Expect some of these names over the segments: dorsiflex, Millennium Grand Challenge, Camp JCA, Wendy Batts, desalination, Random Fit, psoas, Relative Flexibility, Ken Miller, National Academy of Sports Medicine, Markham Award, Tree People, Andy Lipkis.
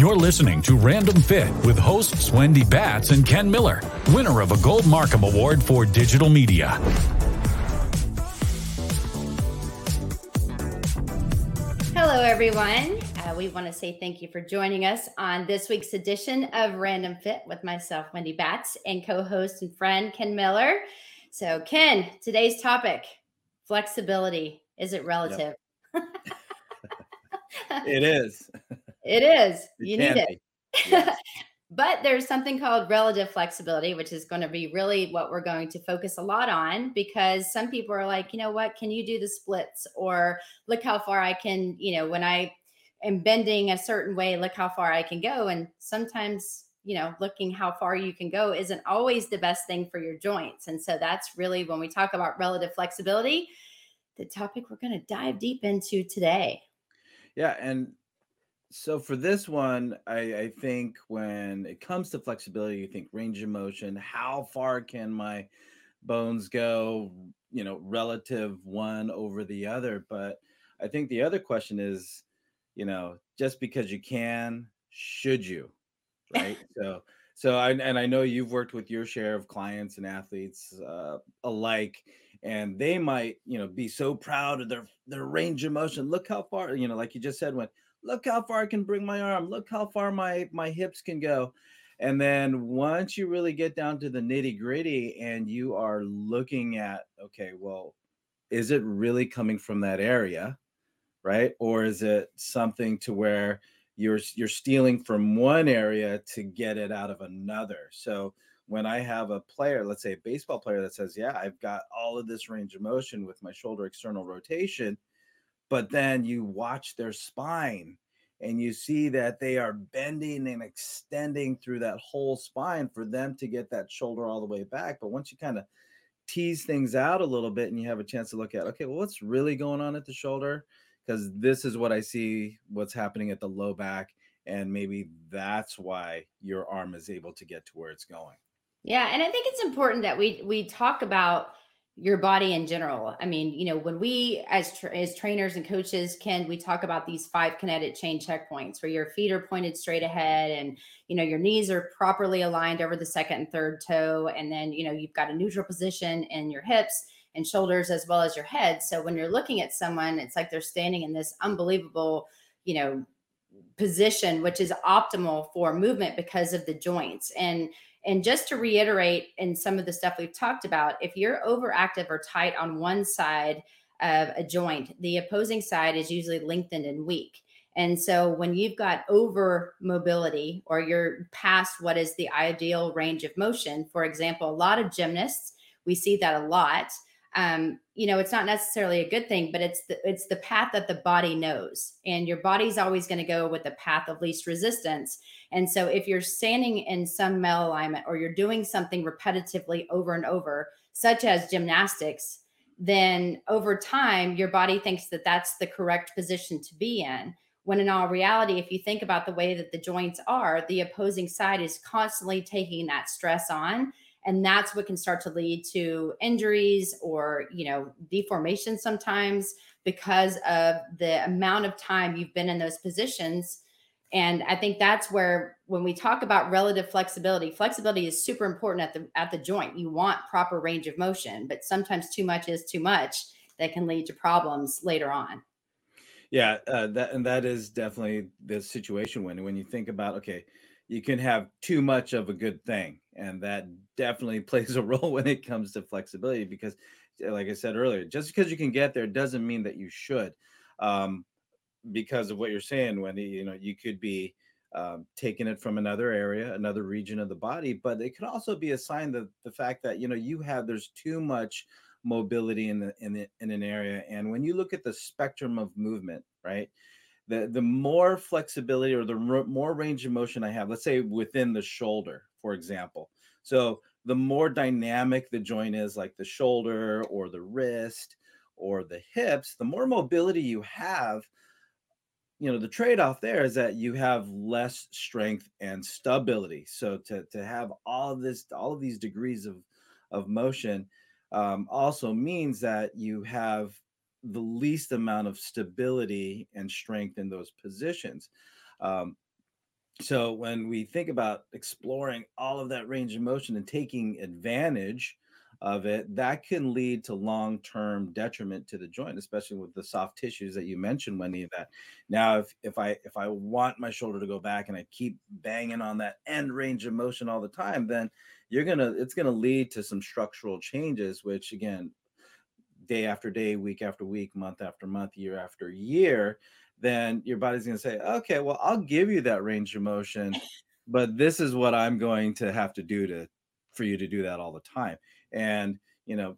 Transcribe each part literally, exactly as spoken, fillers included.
You're listening to Random Fit with hosts Wendy Batts and Ken Miller, winner of a Gold Markham Award for Digital Media. Hello, everyone. Uh, we want to say thank you for joining us on this week's edition of Random Fit with myself, Wendy Batts, and co-host and friend, Ken Miller. So, Ken, today's topic, flexibility. Is it relative? Yep. It is. It is. It you need be. it. Yes. But there's something called relative flexibility, which is going to be really what we're going to focus a lot on, because some people are like, you know what, can you do the splits? Or look how far I can, you know, when I am bending a certain way, look how far I can go. And sometimes, you know, looking how far you can go isn't always the best thing for your joints. And so that's really when we talk about relative flexibility, the topic we're going to dive deep into today. Yeah. And so for this one, I, I think when it comes to flexibility, you think range of motion, how far can my bones go, you know, relative one over the other. But I think the other question is, you know, just because you can, should you? Right. so, so I, and I know you've worked with your share of clients and athletes uh, alike, and they might, you know, be so proud of their, their range of motion. Look how far, you know, like you just said, when look how far I can bring my arm. Look how far my, my hips can go. And then once you really get down to the nitty gritty and you are looking at, okay, well, is it really coming from that area? Right. Or is it something to where you're, you're stealing from one area to get it out of another? So when I have a player, let's say a baseball player that says, yeah, I've got all of this range of motion with my shoulder external rotation, but then you watch their spine and you see that they are bending and extending through that whole spine for them to get that shoulder all the way back. But once you kind of tease things out a little bit and you have a chance to look at, okay, well, what's really going on at the shoulder? Because this is what I see, what's happening at the low back. And maybe that's why your arm is able to get to where it's going. Yeah. And I think it's important that we, we talk about your body in general. I mean, you know, when we, as tra- as trainers and coaches, Ken, we talk about these five kinetic chain checkpoints where your feet are pointed straight ahead and, you know, your knees are properly aligned over the second and third toe. And then, you know, you've got a neutral position in your hips and shoulders as well as your head. So when you're looking at someone, it's like they're standing in this unbelievable, you know, position, which is optimal for movement because of the joints. And And just to reiterate, in some of the stuff we've talked about, if you're overactive or tight on one side of a joint, the opposing side is usually lengthened and weak. And so when you've got over mobility or you're past what is the ideal range of motion, for example, a lot of gymnasts, we see that a lot. Um, you know, it's not necessarily a good thing, but it's the, it's the path that the body knows, and your body's always going to go with the path of least resistance. And so if you're standing in some malalignment or you're doing something repetitively over and over, such as gymnastics, then over time, your body thinks that that's the correct position to be in. When in all reality, if you think about the way that the joints are, the opposing side is constantly taking that stress on. And that's what can start to lead to injuries or, you know, deformation sometimes because of the amount of time you've been in those positions. And I think that's where, when we talk about relative flexibility, flexibility is super important at the at the joint. You want proper range of motion, but sometimes too much is too much. That can lead to problems later on. Yeah, uh, that and that is definitely the situation when when you think about, okay, you can have too much of a good thing. And that definitely plays a role when it comes to flexibility, because like I said earlier, just because you can get there doesn't mean that you should, um, because of what you're saying, Wendy, you know, you could be um, taking it from another area, another region of the body, but it could also be a sign that the fact that, you know, you have, there's too much mobility in the, in the, in an area. And when you look at the spectrum of movement, right, The, the more flexibility or the r- more range of motion I have, let's say within the shoulder, for example. So the more dynamic the joint is, like the shoulder or the wrist or the hips, the more mobility you have, you know, the trade-off there is that you have less strength and stability. So to, to have all of this, all of these degrees of, of motion um, also means that you have the least amount of stability and strength in those positions. Um, So when we think about exploring all of that range of motion and taking advantage of it, that can lead to long-term detriment to the joint, especially with the soft tissues that you mentioned, Wendy. That now, if if I if I want my shoulder to go back and I keep banging on that end range of motion all the time, then you're gonna it's gonna lead to some structural changes, which again, day after day, week after week, month after month, year after year, then your body's gonna say, okay, well, I'll give you that range of motion, but this is what I'm going to have to do to for you to do that all the time. And, you know,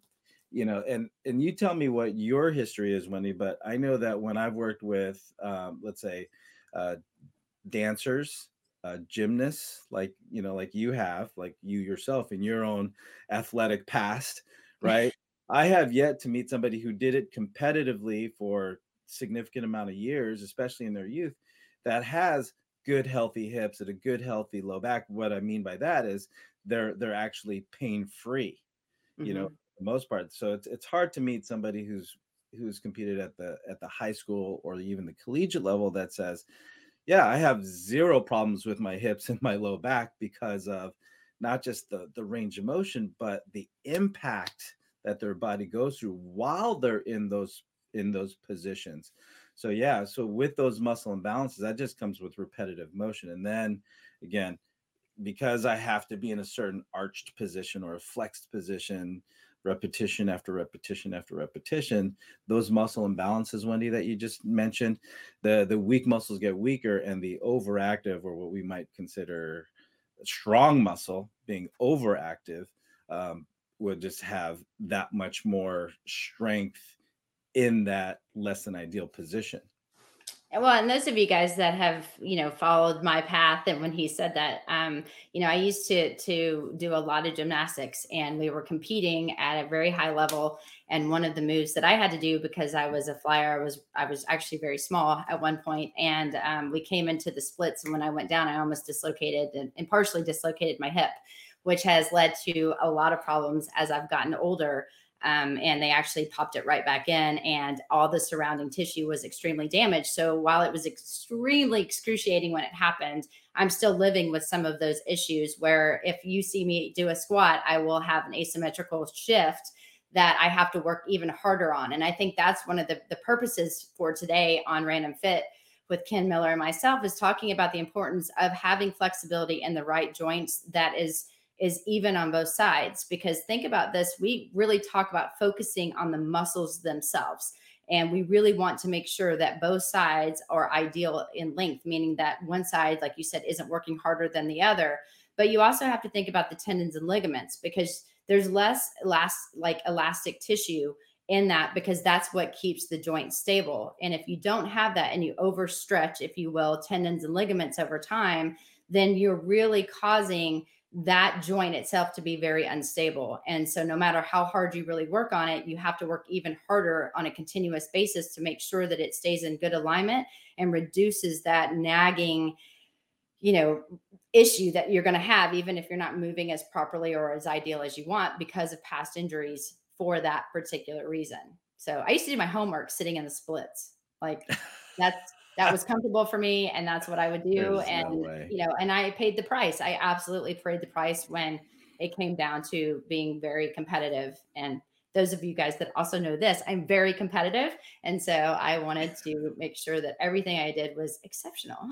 you know, and, and you tell me what your history is, Wendy, but I know that when I've worked with, um, let's say, uh, dancers, uh, gymnasts, like, you know, like you have, like you yourself in your own athletic past, right? I have yet to meet somebody who did it competitively for significant amount of years, especially in their youth, that has good, healthy hips and a good, healthy low back. What I mean by that is they're, they're actually pain-free, you mm-hmm. know, for the most part. So it's, it's hard to meet somebody who's, who's competed at the, at the high school or even the collegiate level that says, yeah, I have zero problems with my hips and my low back because of not just the, the range of motion, but the impact that their body goes through while they're in those, in those positions. So, yeah. So with those muscle imbalances, that just comes with repetitive motion. And then again, because I have to be in a certain arched position or a flexed position, repetition after repetition after repetition, those muscle imbalances, Wendy, that you just mentioned, the, the weak muscles get weaker, and the overactive, or what we might consider strong muscle being overactive, um, would just have that much more strength in that less than ideal position. Well, and those of you guys that have, you know, followed my path, and when he said that, um, you know, I used to to do a lot of gymnastics, and we were competing at a very high level. And one of the moves that I had to do, because I was a flyer, I was I was actually very small at one point, and um, we came into the splits, and when I went down, I almost dislocated and, and partially dislocated my hip, which has led to a lot of problems as I've gotten older. Um, and they actually popped it right back in, and all the surrounding tissue was extremely damaged. So while it was extremely excruciating when it happened, I'm still living with some of those issues where if you see me do a squat, I will have an asymmetrical shift that I have to work even harder on. And I think that's one of the, the purposes for today on Random Fit with Ken Miller and myself, is talking about the importance of having flexibility in the right joints that is is even on both sides. Because think about this, we really talk about focusing on the muscles themselves. And we really want to make sure that both sides are ideal in length, meaning that one side, like you said, isn't working harder than the other. But you also have to think about the tendons and ligaments, because there's less elast- like elastic tissue in that, because that's what keeps the joint stable. And if you don't have that and you overstretch, if you will, tendons and ligaments over time, then you're really causing that joint itself to be very unstable. And so no matter how hard you really work on it, you have to work even harder on a continuous basis to make sure that it stays in good alignment and reduces that nagging, you know, issue that you're going to have, even if you're not moving as properly or as ideal as you want because of past injuries for that particular reason. So I used to do my homework sitting in the splits. Like that's That was comfortable for me, and that's what I would do. There's and, no you know, and I paid the price. I absolutely paid the price when it came down to being very competitive. And those of you guys that also know this, I'm very competitive. And so I wanted to make sure that everything I did was exceptional.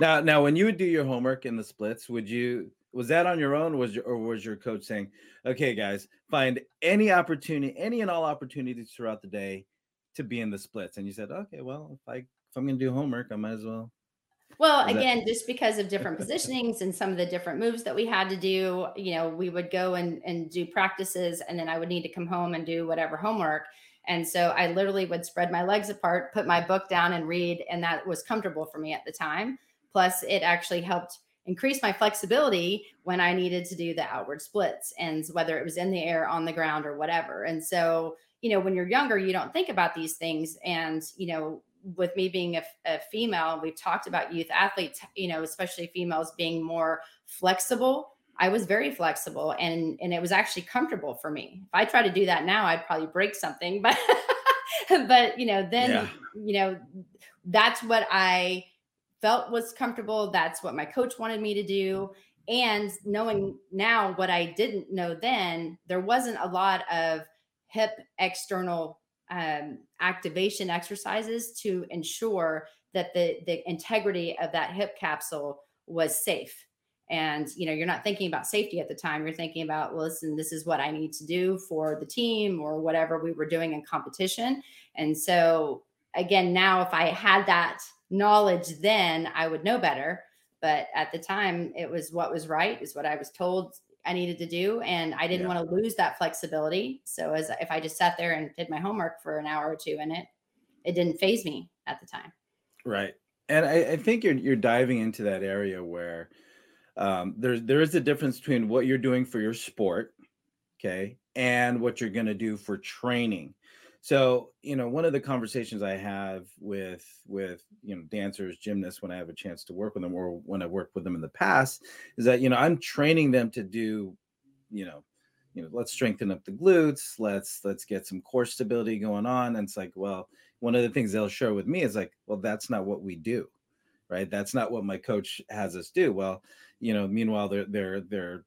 now, now, when you would do your homework in the splits, would you, was that on your own? Was your, or was your coach saying, okay, guys, find any opportunity, any and all opportunities throughout the day to be in the splits? And you said, okay, well, if I, If I'm going to do homework, I might as well. Well, again, just because of different positionings and some of the different moves that we had to do, you know, we would go and, and do practices, and then I would need to come home and do whatever homework. And so I literally would spread my legs apart, put my book down and read. And that was comfortable for me at the time. Plus, it actually helped increase my flexibility when I needed to do the outward splits, and whether it was in the air, on the ground, or whatever. And so, you know, when you're younger, you don't think about these things. And, you know, with me being a, a female, we've talked about youth athletes, you know, especially females being more flexible. I was very flexible, and, and it was actually comfortable for me. If I try to do that now, I'd probably break something, but, but, you know, then, yeah. you know, that's what I felt was comfortable. That's what my coach wanted me to do. And knowing now what I didn't know then, there wasn't a lot of hip external um, activation exercises to ensure that the, the integrity of that hip capsule was safe. And, you know, you're not thinking about safety at the time. You're thinking about, well, listen, this is what I need to do for the team or whatever we were doing in competition. And so again, now if I had that knowledge, then I would know better. But at the time it was what was right is what I was told I needed to do. And I didn't yeah. want to lose that flexibility. So as if I just sat there and did my homework for an hour or two in it, it didn't faze me at the time. Right. And I, I think you're, you're diving into that area where, Um, there, there is a difference between what you're doing for your sport, okay, and what you're going to do for training. So, you know, one of the conversations I have with, with, you know, dancers, gymnasts, when I have a chance to work with them or when I worked with them in the past is that, you know, I'm training them to do, you know, you know, let's strengthen up the glutes. Let's, let's get some core stability going on. And it's like, well, one of the things they'll share with me is like, well, that's not what we do. Right. That's not what my coach has us do. Well, you know, meanwhile, their their their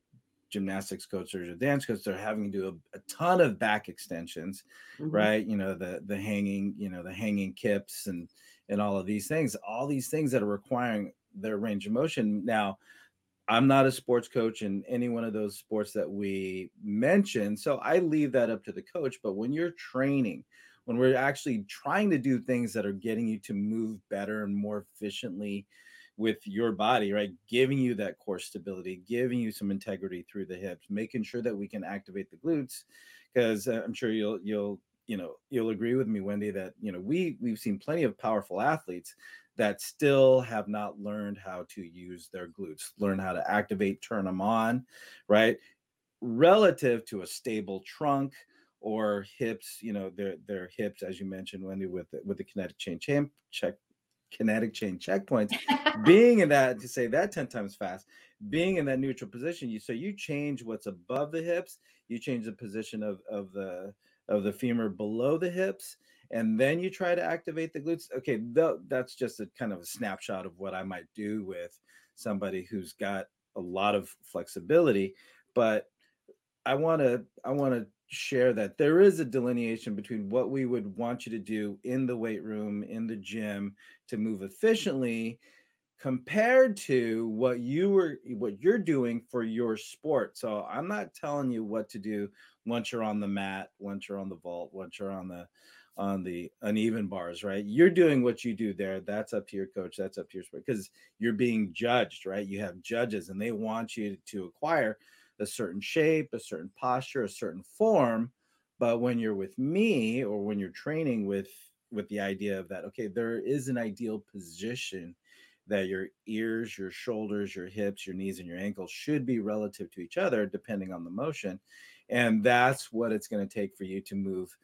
gymnastics coach or dance coach, they're having to do a, a ton of back extensions, mm-hmm. right? You know, the the hanging, you know, the hanging kips and and all of these things, all these things that are requiring their range of motion. Now, I'm not a sports coach in any one of those sports that we mentioned. So I leave that up to the coach. But when you're training, when we're actually trying to do things that are getting you to move better and more efficiently with your body, right? Giving you that core stability, giving you some integrity through the hips, making sure that we can activate the glutes. Because I'm sure you'll, you'll, you know, you'll agree with me, Wendy, that, you know, we, we've seen plenty of powerful athletes that still have not learned how to use their glutes, learn how to activate, turn them on, right? Relative to a stable trunk, or hips, you know, their their hips, as you mentioned, Wendy, with with the kinetic chain chain check, kinetic chain checkpoints, being in that, to say that ten times fast, being in that neutral position. You so you change what's above the hips, you change the position of of the of the femur below the hips, and then you try to activate the glutes. Okay, th- that's just a kind of a snapshot of what I might do with somebody who's got a lot of flexibility, but I want to I want to. share that there is a delineation between what we would want you to do in the weight room, in the gym, to move efficiently, compared to what you were, what you're doing for your sport. So I'm not telling you what to do once you're on the mat, once you're on the vault, once you're on the on the uneven bars, right? You're doing what you do there. That's up to your coach. That's up to your sport, because you're being judged, right? You have judges, and they want you to acquire a certain shape, a certain posture, a certain form. But when you're with me, or when you're training with, with the idea of that, okay, there is an ideal position that your ears, your shoulders, your hips, your knees, and your ankles should be relative to each other, depending on the motion. And that's what it's going to take for you to move,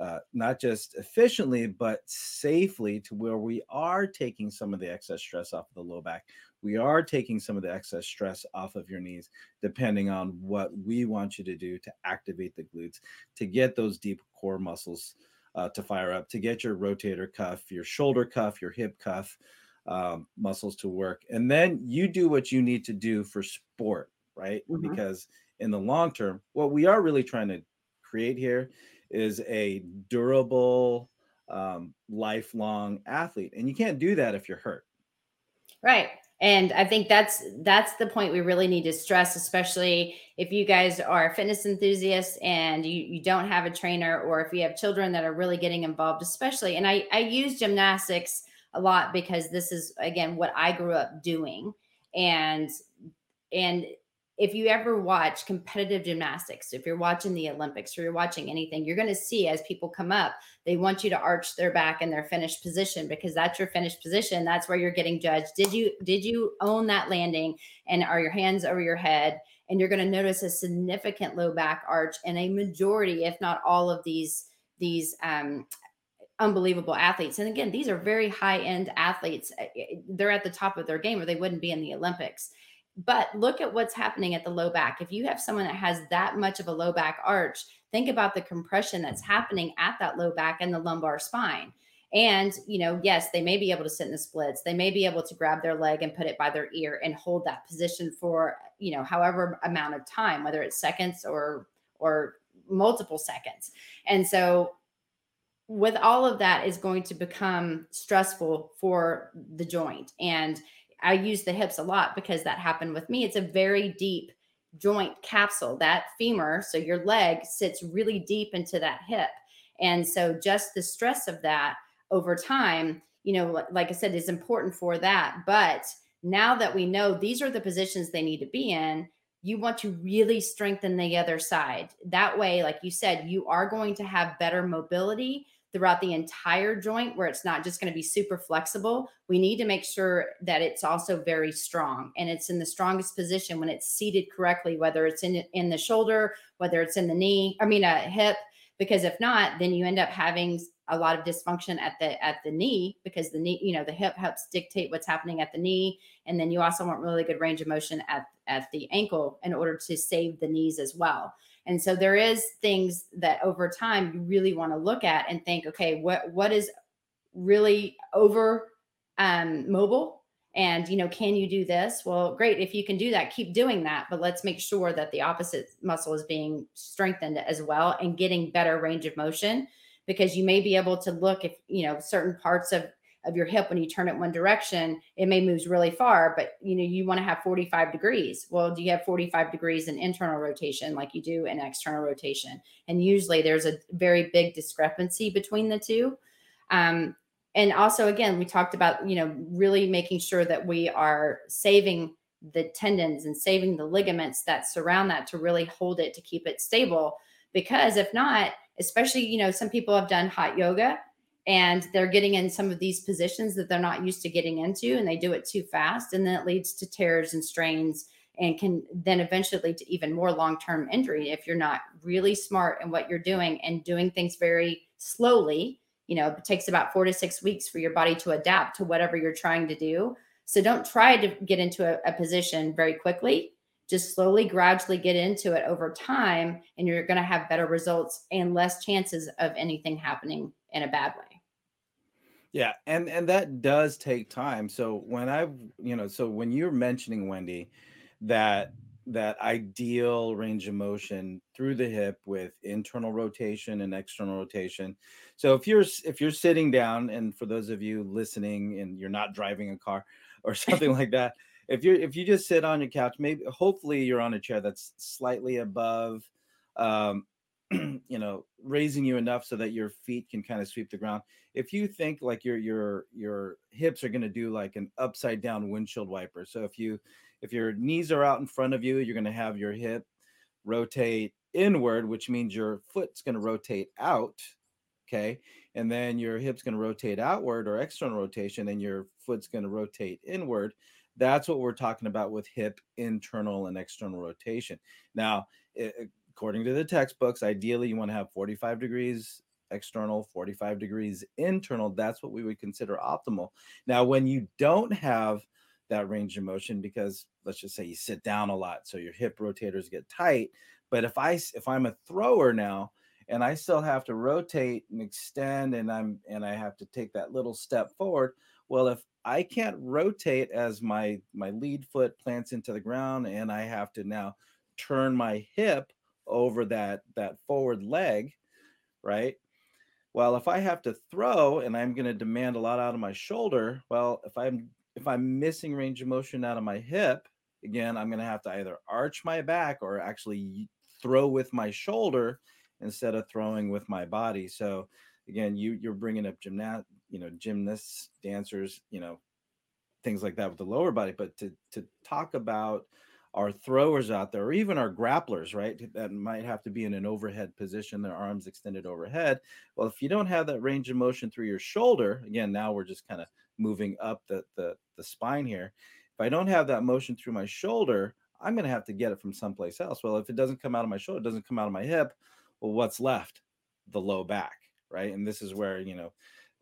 uh, not just efficiently, but safely, to where we are taking some of the excess stress off of the low back. We are taking some of the excess stress off of your knees, depending on what we want you to do to activate the glutes, to get those deep core muscles uh, to fire up, to get your rotator cuff, your shoulder cuff, your hip cuff um, muscles to work. And then you do what you need to do for sport, right? Mm-hmm. Because in the long term, what we are really trying to create here is a durable, um, lifelong athlete. And you can't do that if you're hurt. Right. And I think that's that's the point we really need to stress, especially if you guys are fitness enthusiasts and you, you don't have a trainer, or if you have children that are really getting involved, especially. And I, I use gymnastics a lot because this is, again, what I grew up doing. And and if you ever watch competitive gymnastics, if you're watching the Olympics or you're watching anything, you're going to see as people come up, they want you to arch their back in their finished position, because that's your finished position. That's where you're getting judged. Did you, did you own that landing, and are your hands over your head? And you're going to notice a significant low back arch in a majority, if not all, of these, these, um, unbelievable athletes. And again, these are very high-end athletes. They're at the top of their game, or they wouldn't be in the Olympics. But look at what's happening at the low back. If you have someone that has that much of a low back arch, think about the compression that's happening at that low back and the lumbar spine. And, you know, yes, they may be able to sit in the splits. They may be able to grab their leg and put it by their ear and hold that position for, you know, however amount of time, whether it's seconds or, or multiple seconds. And so with all of that is going to become stressful for the joint. And I use the hips a lot because that happened with me. It's a very deep joint capsule, that femur. So your leg sits really deep into that hip. And so just the stress of that over time, you know, like I said, is important for that. But now that we know these are the positions they need to be in, you want to really strengthen the other side. That way, like you said, you are going to have better mobility throughout the entire joint, where it's not just going to be super flexible. We need to make sure that it's also very strong, and it's in the strongest position when it's seated correctly, whether it's in, in the shoulder, whether it's in the knee, I mean, a hip, because if not, then you end up having a lot of dysfunction at the, at the knee, because the knee, you know, the hip helps dictate what's happening at the knee. And then you also want really good range of motion at, at the ankle in order to save the knees as well. And so there is things that over time you really want to look at and think, okay, what, what is really over um, mobile? And, you know, can you do this? Well, great. If you can do that, keep doing that, but let's make sure that the opposite muscle is being strengthened as well and getting better range of motion, because you may be able to look if, you know, certain parts of, of your hip, when you turn it one direction, it may move really far, but you know, you want to have forty-five degrees. Well, do you have forty-five degrees in internal rotation like you do in external rotation? And usually there's a very big discrepancy between the two. Um, and also, again, we talked about, you know, really making sure that we are saving the tendons and saving the ligaments that surround that to really hold it, to keep it stable, because if not, especially, you know, some people have done hot yoga and they're getting in some of these positions that they're not used to getting into, and they do it too fast. And then it leads to tears and strains, and can then eventually lead to even more long-term injury if you're not really smart in what you're doing and doing things very slowly. You know, it takes about four to six weeks for your body to adapt to whatever you're trying to do. So don't try to get into a, a position very quickly. Just slowly, gradually get into it over time, and you're going to have better results and less chances of anything happening in a bad way. Yeah. And, and that does take time. So when I've, you know, so when you're mentioning, Wendy, that, that ideal range of motion through the hip with internal rotation and external rotation. So if you're, if you're sitting down, and for those of you listening and you're not driving a car or something like that, if you're, if you just sit on your couch, maybe hopefully you're on a chair that's slightly above, um, you know, raising you enough so that your feet can kind of sweep the ground. If you think like your, your, your hips are going to do like an upside down windshield wiper. So if you, if your knees are out in front of you, you're going to have your hip rotate inward, which means your foot's going to rotate out. Okay. And then your hip's going to rotate outward or external rotation, and your foot's going to rotate inward. That's what we're talking about with hip internal and external rotation. Now, it, according to the textbooks, ideally you want to have forty-five degrees external, forty-five degrees internal. That's what we would consider optimal. Now, when you don't have that range of motion, because let's just say you sit down a lot, so your hip rotators get tight. But if I, if I'm a thrower now and I still have to rotate and extend, and I'm, and I have to take that little step forward. Well, if I can't rotate as my, my lead foot plants into the ground, and I have to now turn my hip over that, that forward leg, right? Well, if I have to throw and I'm going to demand a lot out of my shoulder, well, if I'm, if I'm missing range of motion out of my hip, again, I'm going to have to either arch my back or actually throw with my shoulder instead of throwing with my body. So again, you, you're bringing up gymnast, you know, gymnasts, dancers, you know, things like that with the lower body, but to, to talk about our throwers out there, or even our grapplers, right? That might have to be in an overhead position, their arms extended overhead. Well, if you don't have that range of motion through your shoulder, again, now we're just kind of moving up the, the, the spine here. If I don't have that motion through my shoulder, I'm going to have to get it from someplace else. Well, if it doesn't come out of my shoulder, it doesn't come out of my hip, well, what's left? The low back, right? And this is where, you know,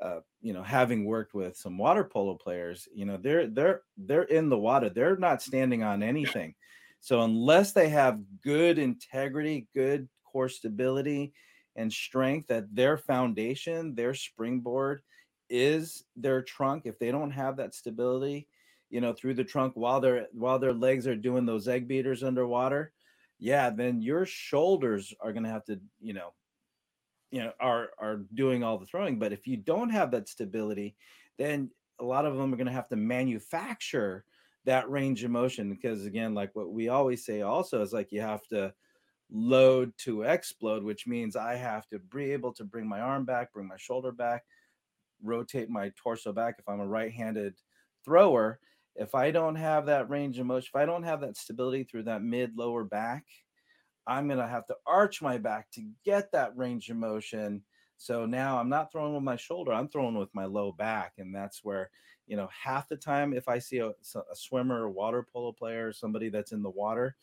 Uh, you know, having worked with some water polo players, you know, they're, they're, they're in the water. They're not standing on anything. So unless they have good integrity, good core stability and strength at their foundation, their springboard is their trunk, if they don't have that stability, you know, through the trunk while their while their legs are doing those egg beaters underwater, yeah, then your shoulders are going to have to, you know, you know, are are doing all the throwing. But if you don't have that stability, then a lot of them are going to have to manufacture that range of motion, because again, like what we always say also is like you have to load to explode, which means I have to be able to bring my arm back, bring my shoulder back, rotate my torso back. If I'm a right-handed thrower, if I don't have that range of motion, if I don't have that stability through that mid lower back, I'm going to have to arch my back to get that range of motion. So now I'm not throwing with my shoulder, I'm throwing with my low back. And that's where, you know, half the time, if I see a, a swimmer or water polo player or somebody that's in the water,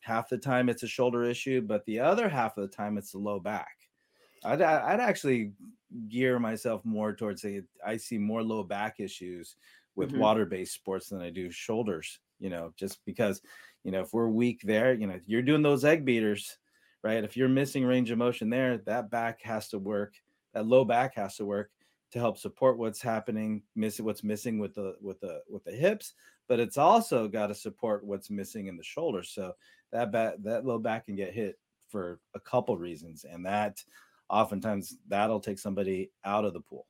half the time it's a shoulder issue, but the other half of the time it's the low back. I'd, I'd actually gear myself more towards a, I see more low back issues with mm-hmm. water-based sports than I do shoulders, you know, just because, you know, if we're weak there, you know, you're doing those egg beaters, right? If you're missing range of motion there, that back has to work, that low back has to work to help support what's happening, miss what's missing with the, with the, with the hips, but it's also got to support what's missing in the shoulder. So that back, that low back can get hit for a couple reasons. And that oftentimes that'll take somebody out of the pool.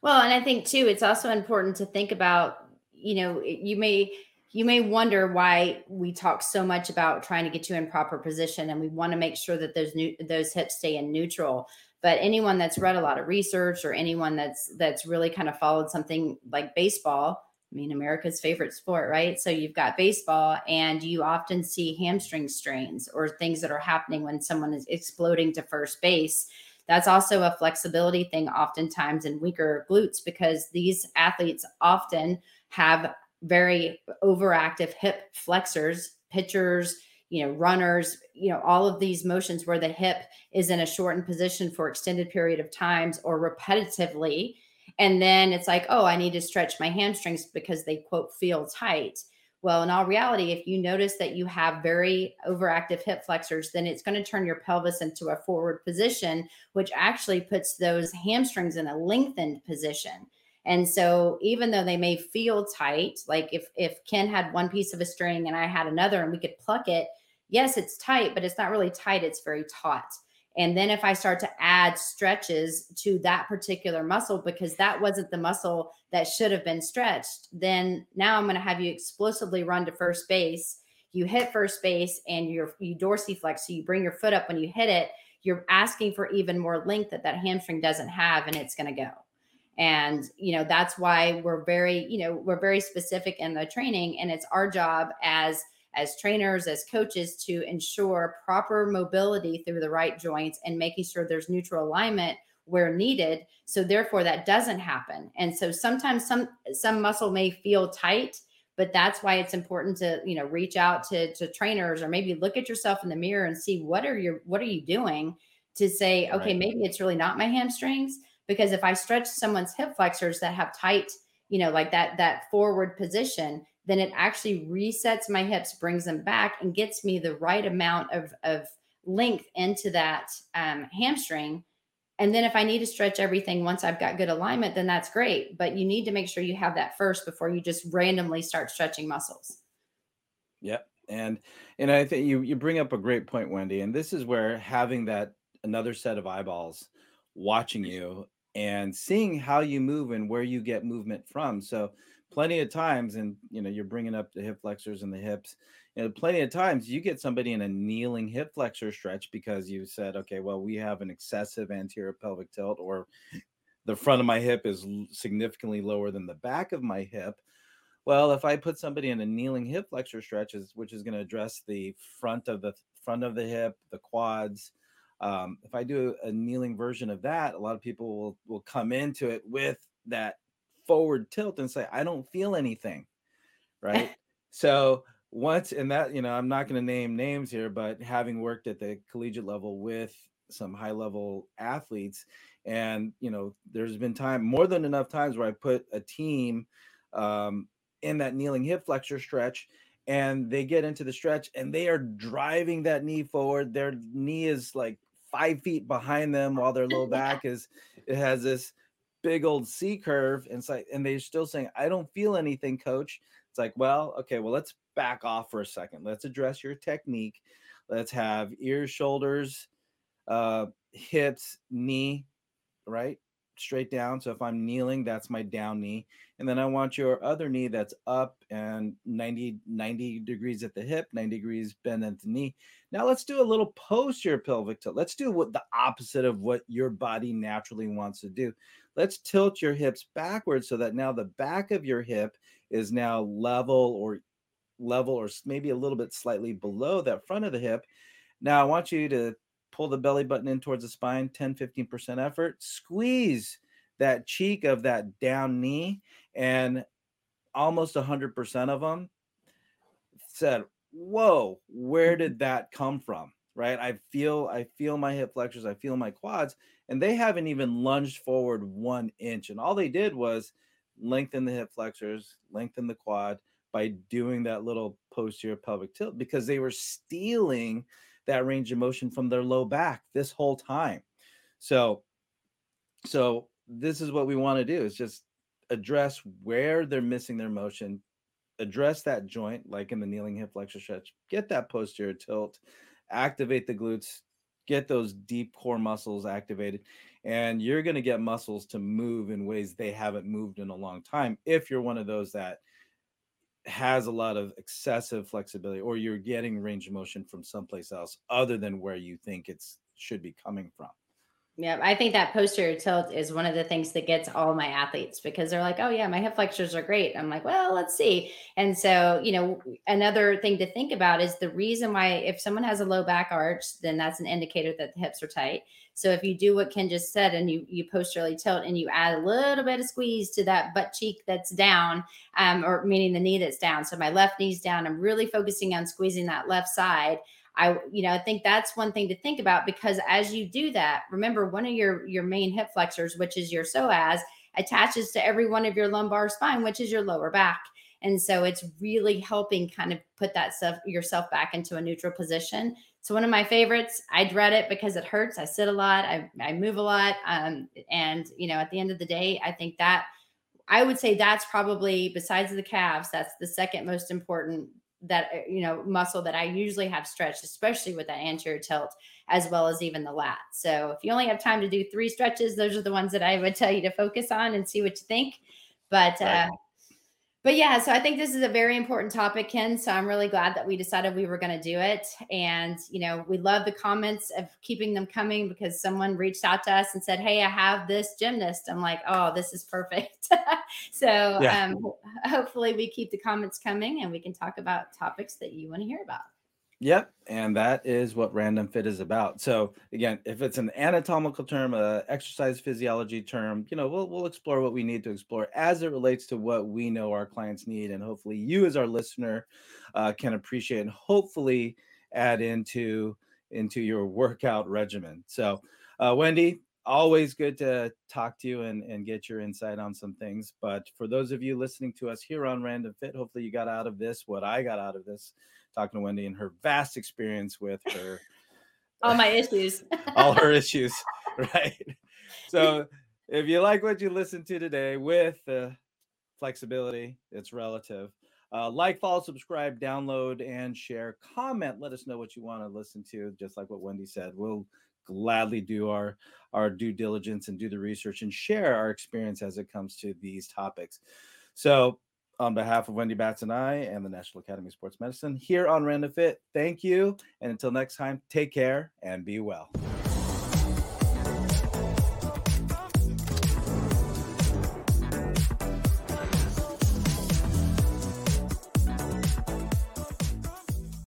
Well, and I think too, it's also important to think about, you know, you may, you may wonder why we talk so much about trying to get you in proper position. And we want to make sure that those new, those hips stay in neutral, but anyone that's read a lot of research or anyone that's, that's really kind of followed something like baseball, I mean, America's favorite sport, right? So you've got baseball and you often see hamstring strains or things that are happening when someone is exploding to first base. That's also a flexibility thing oftentimes in weaker glutes, because these athletes often have very overactive hip flexors, pitchers, you know, runners, you know, all of these motions where the hip is in a shortened position for extended period of times or repetitively. And then it's like, oh, I need to stretch my hamstrings because they, quote, feel tight. Well, in all reality, if you notice that you have very overactive hip flexors, then it's going to turn your pelvis into a forward position, which actually puts those hamstrings in a lengthened position. And so even though they may feel tight, like if, if Ken had one piece of a string and I had another and we could pluck it, yes, it's tight, but it's not really tight. It's very taut. And then if I start to add stretches to that particular muscle, because that wasn't the muscle that should have been stretched, then now I'm going to have you explosively run to first base. You hit first base and you're, you dorsiflex. So you bring your foot up when you hit it. You're asking for even more length that that hamstring doesn't have, and it's going to go. And, you know, that's why we're very, you know, we're very specific in the training, and it's our job as as trainers, as coaches, to ensure proper mobility through the right joints and making sure there's neutral alignment where needed. So therefore that doesn't happen. And so sometimes some, some muscle may feel tight, but that's why it's important to, you know, reach out to, to trainers, or maybe look at yourself in the mirror and see what are your, what are you doing to say, okay, right, maybe it's really not my hamstrings. Because if I stretch someone's hip flexors that have tight, you know, like that, that forward position, then it actually resets my hips, brings them back, and gets me the right amount of, of length into that um, hamstring. And then if I need to stretch everything once I've got good alignment, then that's great. But you need to make sure you have that first before you just randomly start stretching muscles. Yep. And and I think you you bring up a great point, Wendy. And this is where having that another set of eyeballs watching you and seeing how you move and where you get movement from. So plenty of times, and you know, you're bringing up the hip flexors and the hips, you know, plenty of times you get somebody in a kneeling hip flexor stretch because you said, okay, well, we have an excessive anterior pelvic tilt, or the front of my hip is significantly lower than the back of my hip. Well, if I put somebody in a kneeling hip flexor stretch, which is going to address the front of the front of the hip, the quads, Um, if I do a kneeling version of that, a lot of people will, will come into it with that forward tilt and say, I don't feel anything. Right. So once in that, you know, I'm not going to name names here, but having worked at the collegiate level with some high level athletes, and, you know, there's been time more than enough times where I put a team um, in that kneeling hip flexor stretch, and they get into the stretch and they are driving that knee forward. Their knee is like five feet behind them while their low back is, it has this big old C curve. And, it's like, and they're still saying, I don't feel anything, coach. It's like, well, okay, well, let's back off for a second. Let's address your technique. Let's have ears, shoulders, uh, hips, knee, right? Straight down. So if I'm kneeling, that's my down knee. And then I want your other knee that's up and ninety, ninety degrees at the hip, ninety degrees bend at the knee. Now let's do a little posterior pelvic tilt. Let's do what the opposite of what your body naturally wants to do. Let's tilt your hips backwards so that now the back of your hip is now level or level or maybe a little bit slightly below that front of the hip. Now I want you to pull the belly button in towards the spine, ten, fifteen percent effort, squeeze that cheek of that down knee, and almost one hundred percent of them said, whoa, where did that come from, right? I feel, I feel my hip flexors, I feel my quads, and they haven't even lunged forward one inch. And all they did was lengthen the hip flexors, lengthen the quad by doing that little posterior pelvic tilt because they were stealing that range of motion from their low back this whole time. So, so this is what we want to do is just address where they're missing their motion, address that joint, like in the kneeling hip flexor stretch, get that posterior tilt, activate the glutes, get those deep core muscles activated, and you're going to get muscles to move in ways they haven't moved in a long time. If you're one of those that has a lot of excessive flexibility, or you're getting range of motion from someplace else other than where you think it's should be coming from. Yeah. I think that posterior tilt is one of the things that gets all my athletes because they're like, oh yeah, my hip flexors are great. I'm like, well, let's see. And so, you know, another thing to think about is the reason why if someone has a low back arch, then that's an indicator that the hips are tight. So if you do what Ken just said and you, you posteriorly tilt and you add a little bit of squeeze to that butt cheek that's down, um, or meaning the knee that's down. So my left knee's down. I'm really focusing on squeezing that left side. I, you know, I think that's one thing to think about because as you do that, remember one of your, your main hip flexors, which is your psoas, attaches to every one of your lumbar spine, which is your lower back. And so it's really helping kind of put that stuff yourself back into a neutral position. So one of my favorites, I dread it because it hurts. I sit a lot. I, I move a lot. Um, and, you know, at the end of the day, I think that I would say that's probably besides the calves, that's the second most important that, you know, muscle that I usually have stretched, especially with that anterior tilt, as well as even the lat. So if you only have time to do three stretches, those are the ones that I would tell you to focus on and see what you think. But, right. uh, but yeah, so I think this is a very important topic, Ken. So I'm really glad that we decided we were going to do it. And, you know, we love the comments of keeping them coming because someone reached out to us and said, hey, I have this gymnast. I'm like, oh, this is perfect. so yeah. um, hopefully we keep the comments coming and we can talk about topics that you want to hear about. Yep. And that is what Random Fit is about. So again, if it's an anatomical term, a exercise physiology term, you know, we'll, we'll explore what we need to explore as it relates to what we know our clients need. And hopefully you as our listener uh, can appreciate and hopefully add into, into your workout regimen. So uh, Wendy, always good to talk to you and, and get your insight on some things. But for those of you listening to us here on Random Fit, hopefully you got out of this, what I got out of this, talking to Wendy and her vast experience with her. all my issues. all her issues, right? So if you like what you listened to today with uh, flexibility, it's relative. Uh, like, follow, subscribe, download, and share. Comment. Let us know what you want to listen to, just like what Wendy said. We'll gladly do our, our due diligence and do the research and share our experience as it comes to these topics. So on behalf of Wendy Batts and I and the National Academy of Sports Medicine here on Random Fit, thank you. And until next time, take care and be well.